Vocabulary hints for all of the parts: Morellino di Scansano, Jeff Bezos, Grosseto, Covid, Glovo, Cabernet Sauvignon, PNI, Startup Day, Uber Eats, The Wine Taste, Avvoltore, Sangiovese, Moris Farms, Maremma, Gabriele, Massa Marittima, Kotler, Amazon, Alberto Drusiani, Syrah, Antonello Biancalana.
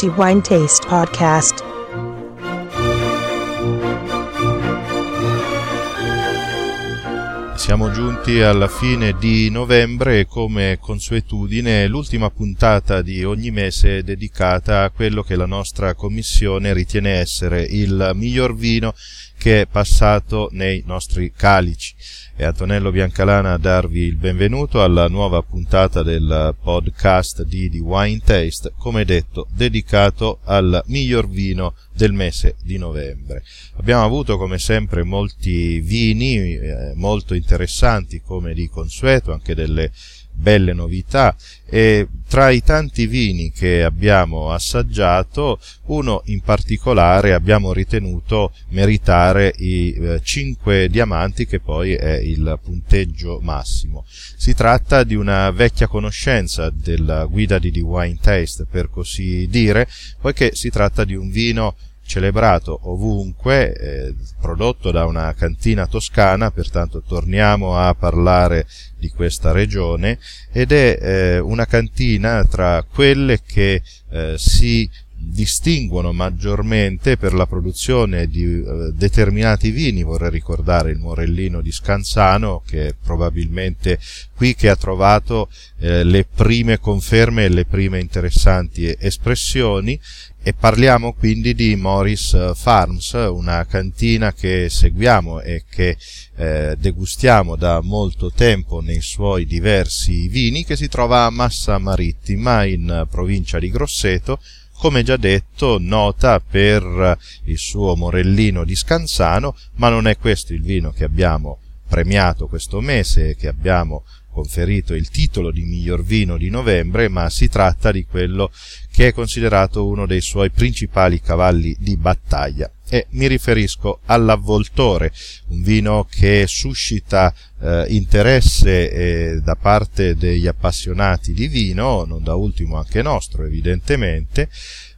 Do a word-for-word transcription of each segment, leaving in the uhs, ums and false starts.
The Wine Taste Podcast. Siamo giunti alla fine di novembre e, come consuetudine, l'ultima puntata di ogni mese è dedicata a quello che la nostra commissione ritiene essere il miglior vino che è passato nei nostri calici. È Antonello Biancalana a darvi il benvenuto alla nuova puntata del podcast di The Wine Taste, come detto, dedicato al miglior vino del mese di novembre. Abbiamo avuto come sempre molti vini eh, molto interessanti, come di consueto, anche delle belle novità, e tra i tanti vini che abbiamo assaggiato, uno in particolare abbiamo ritenuto meritare i cinque diamanti, che poi è il punteggio massimo. Si tratta di una vecchia conoscenza della guida di The Wine Taste, per così dire, poiché si tratta di un vino celebrato ovunque, eh, prodotto da una cantina toscana, pertanto torniamo a parlare di questa regione, ed è eh, una cantina tra quelle che eh, si distinguono maggiormente per la produzione di eh, determinati vini. Vorrei ricordare il Morellino di Scansano, che è probabilmente qui che ha trovato eh, le prime conferme e le prime interessanti espressioni, e parliamo quindi di Moris Farms, una cantina che seguiamo e che eh, degustiamo da molto tempo nei suoi diversi vini, che si trova a Massa Marittima, in provincia di Grosseto, come già detto, nota per il suo Morellino di Scansano, ma non è questo il vino che abbiamo premiato questo mese e che abbiamo conferito il titolo di miglior vino di novembre, ma si tratta di quello che è considerato uno dei suoi principali cavalli di battaglia. E mi riferisco all'Avvoltore, un vino che suscita eh, interesse eh, da parte degli appassionati di vino, non da ultimo anche nostro evidentemente,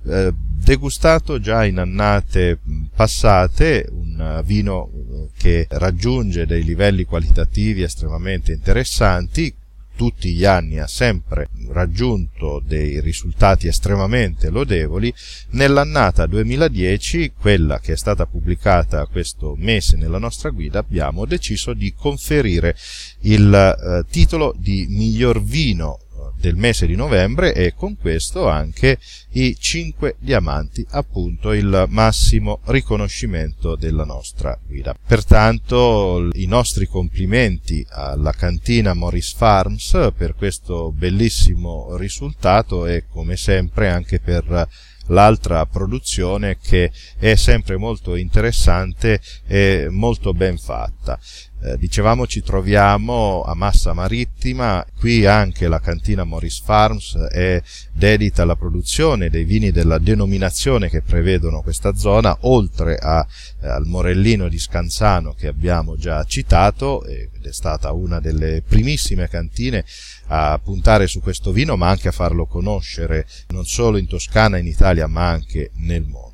eh, degustato già in annate passate, un vino che raggiunge dei livelli qualitativi estremamente interessanti. Tutti gli anni ha sempre raggiunto dei risultati estremamente lodevoli. Nell'annata duemiladieci, quella che è stata pubblicata questo mese nella nostra guida, abbiamo deciso di conferire il eh, titolo di miglior vino del mese di novembre, e con questo anche i cinque diamanti, appunto il massimo riconoscimento della nostra guida. Pertanto i nostri complimenti alla cantina Moris Farms per questo bellissimo risultato e, come sempre, anche per l'altra produzione, che è sempre molto interessante e molto ben fatta. Eh, dicevamo, ci troviamo a Massa Marittima, qui anche la cantina Moris Farms è dedita alla produzione dei vini della denominazione che prevedono questa zona, oltre a, eh, al Morellino di Scansano che abbiamo già citato, ed è stata una delle primissime cantine a puntare su questo vino, ma anche a farlo conoscere non solo in Toscana, in Italia, ma anche nel mondo.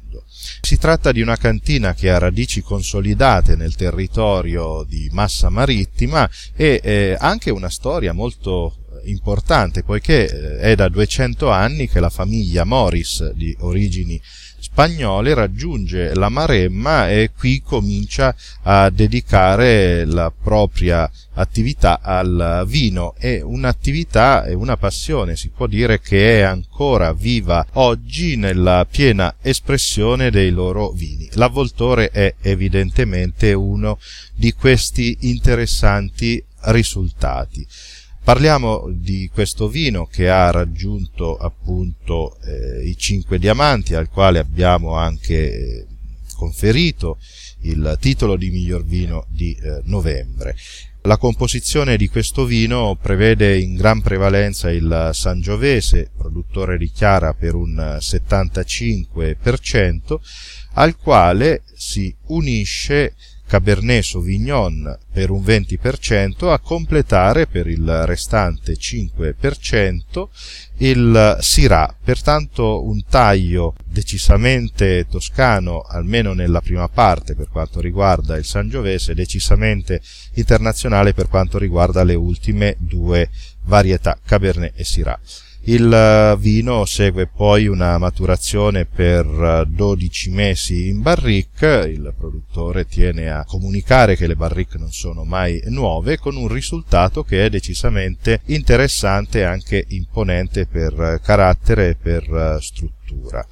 Si tratta di una cantina che ha radici consolidate nel territorio di Massa Marittima e eh, anche una storia molto importante, poiché è da duecento anni che la famiglia Moris, di origini spagnole, raggiunge la Maremma e qui comincia a dedicare la propria attività al vino. È un'attività e una passione, si può dire, che è ancora viva oggi nella piena espressione dei loro vini. L'Avvoltore è evidentemente uno di questi interessanti risultati. Parliamo di questo vino che ha raggiunto appunto eh, i cinque diamanti, al quale abbiamo anche eh, conferito il titolo di miglior vino di eh, novembre. La composizione di questo vino prevede in gran prevalenza il Sangiovese, produttore di Chiara per un settantacinque per cento, al quale si unisce Cabernet Sauvignon per un venti per cento, a completare per il restante cinque per cento il Syrah. Pertanto un taglio decisamente toscano, almeno nella prima parte per quanto riguarda il Sangiovese, decisamente internazionale per quanto riguarda le ultime due varietà, Cabernet e Syrah. Il vino segue poi una maturazione per dodici mesi in barrique. Il produttore tiene a comunicare che le barrique non sono mai nuove, con un risultato che è decisamente interessante e anche imponente per carattere e per struttura.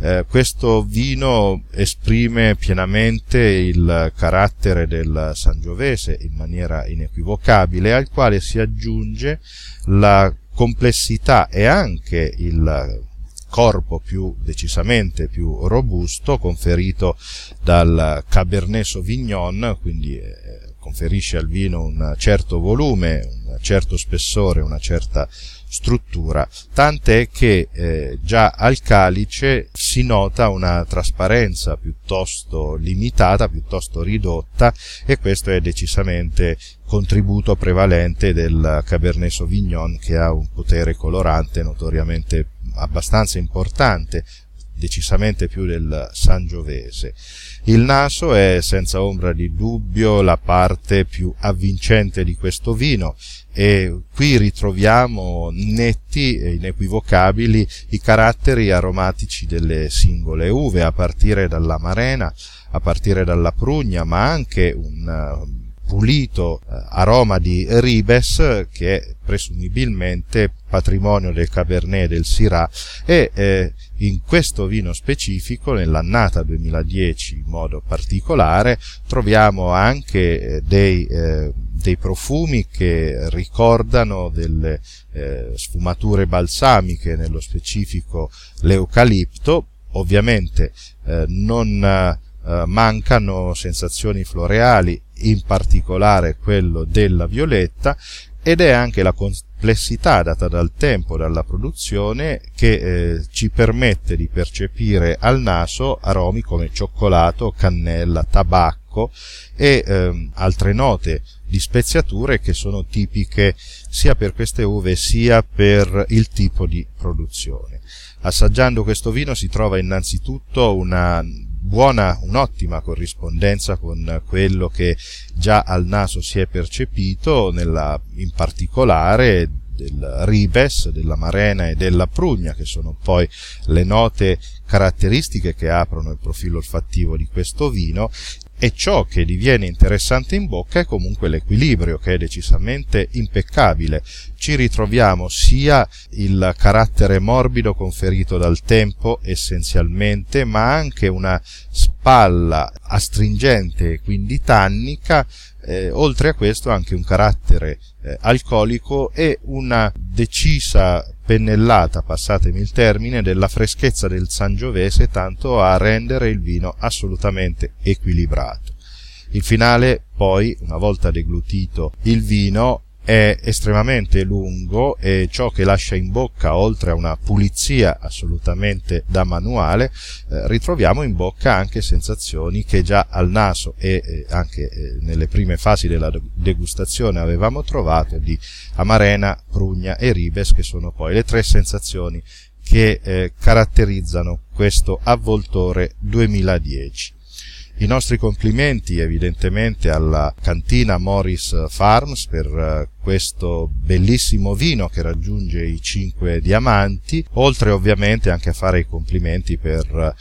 Eh, questo vino esprime pienamente il carattere del Sangiovese in maniera inequivocabile, al quale si aggiunge la complessità e anche il corpo più decisamente più robusto conferito dal Cabernet Sauvignon, quindi eh, conferisce al vino un certo volume, un certo spessore, una certa struttura, tant'è che eh, già al calice si nota una trasparenza piuttosto limitata, piuttosto ridotta, e questo è decisamente contributo prevalente del Cabernet Sauvignon, che ha un potere colorante notoriamente abbastanza importante, decisamente più del Sangiovese. Il naso è senza ombra di dubbio la parte più avvincente di questo vino, e qui ritroviamo netti e inequivocabili i caratteri aromatici delle singole uve, a partire dalla marena, a partire dalla prugna, ma anche un pulito aroma di ribes, che è presumibilmente patrimonio del Cabernet e del Syrah, e eh, in questo vino specifico, nell'annata duemiladieci in modo particolare, troviamo anche eh, dei, eh, dei profumi che ricordano delle eh, sfumature balsamiche, nello specifico l'eucalipto. Ovviamente eh, non eh, mancano sensazioni floreali, in particolare quello della violetta, ed è anche la complessità data dal tempo, dalla produzione, che eh, ci permette di percepire al naso aromi come cioccolato, cannella, tabacco e ehm, altre note di speziature che sono tipiche sia per queste uve sia per il tipo di produzione. Assaggiando questo vino si trova innanzitutto una buona, un'ottima corrispondenza con quello che già al naso si è percepito, nella, in particolare del ribes, della marena e della prugna, che sono poi le note caratteristiche che aprono il profilo olfattivo di questo vino. E ciò che diviene interessante in bocca è comunque l'equilibrio, che è decisamente impeccabile. Ci ritroviamo sia il carattere morbido conferito dal tempo essenzialmente, ma anche una spalla astringente e quindi tannica, eh, oltre a questo anche un carattere eh, alcolico e una decisa pennellata, passatemi il termine, della freschezza del Sangiovese, tanto a rendere il vino assolutamente equilibrato. Il finale, poi, una volta deglutito il vino, è estremamente lungo, e ciò che lascia in bocca, oltre a una pulizia assolutamente da manuale, eh, ritroviamo in bocca anche sensazioni che già al naso e eh, anche eh, nelle prime fasi della degustazione avevamo trovato, di amarena, prugna e ribes, che sono poi le tre sensazioni che eh, caratterizzano questo Avvoltore duemiladieci. I nostri complimenti evidentemente alla cantina Moris Farms per questo bellissimo vino che raggiunge i cinque diamanti, oltre ovviamente anche a fare i complimenti per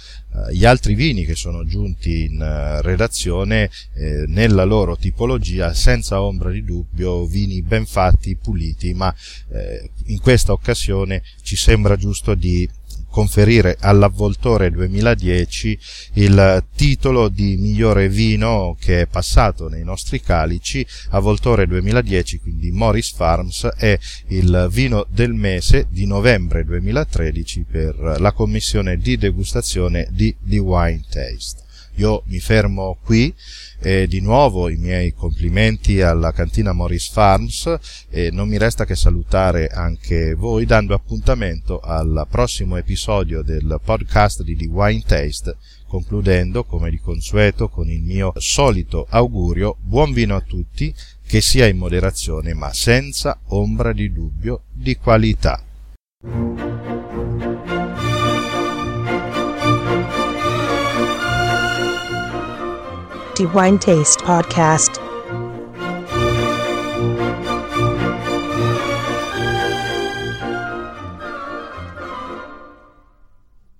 gli altri vini che sono giunti in redazione, eh, nella loro tipologia, senza ombra di dubbio vini ben fatti, puliti, ma eh, in questa occasione ci sembra giusto di conferire all'Avvoltore duemiladieci il titolo di migliore vino che è passato nei nostri calici. Avvoltore duemiladieci, quindi Moris Farms, è il vino del mese di novembre duemilatredici per la commissione di degustazione di The Wine Taste. Io mi fermo qui, e di nuovo i miei complimenti alla cantina Moris Farms, e non mi resta che salutare anche voi, dando appuntamento al prossimo episodio del podcast di The Wine Taste, concludendo come di consueto con il mio solito augurio: buon vino a tutti, che sia in moderazione ma senza ombra di dubbio di qualità. The Wine Taste Podcast.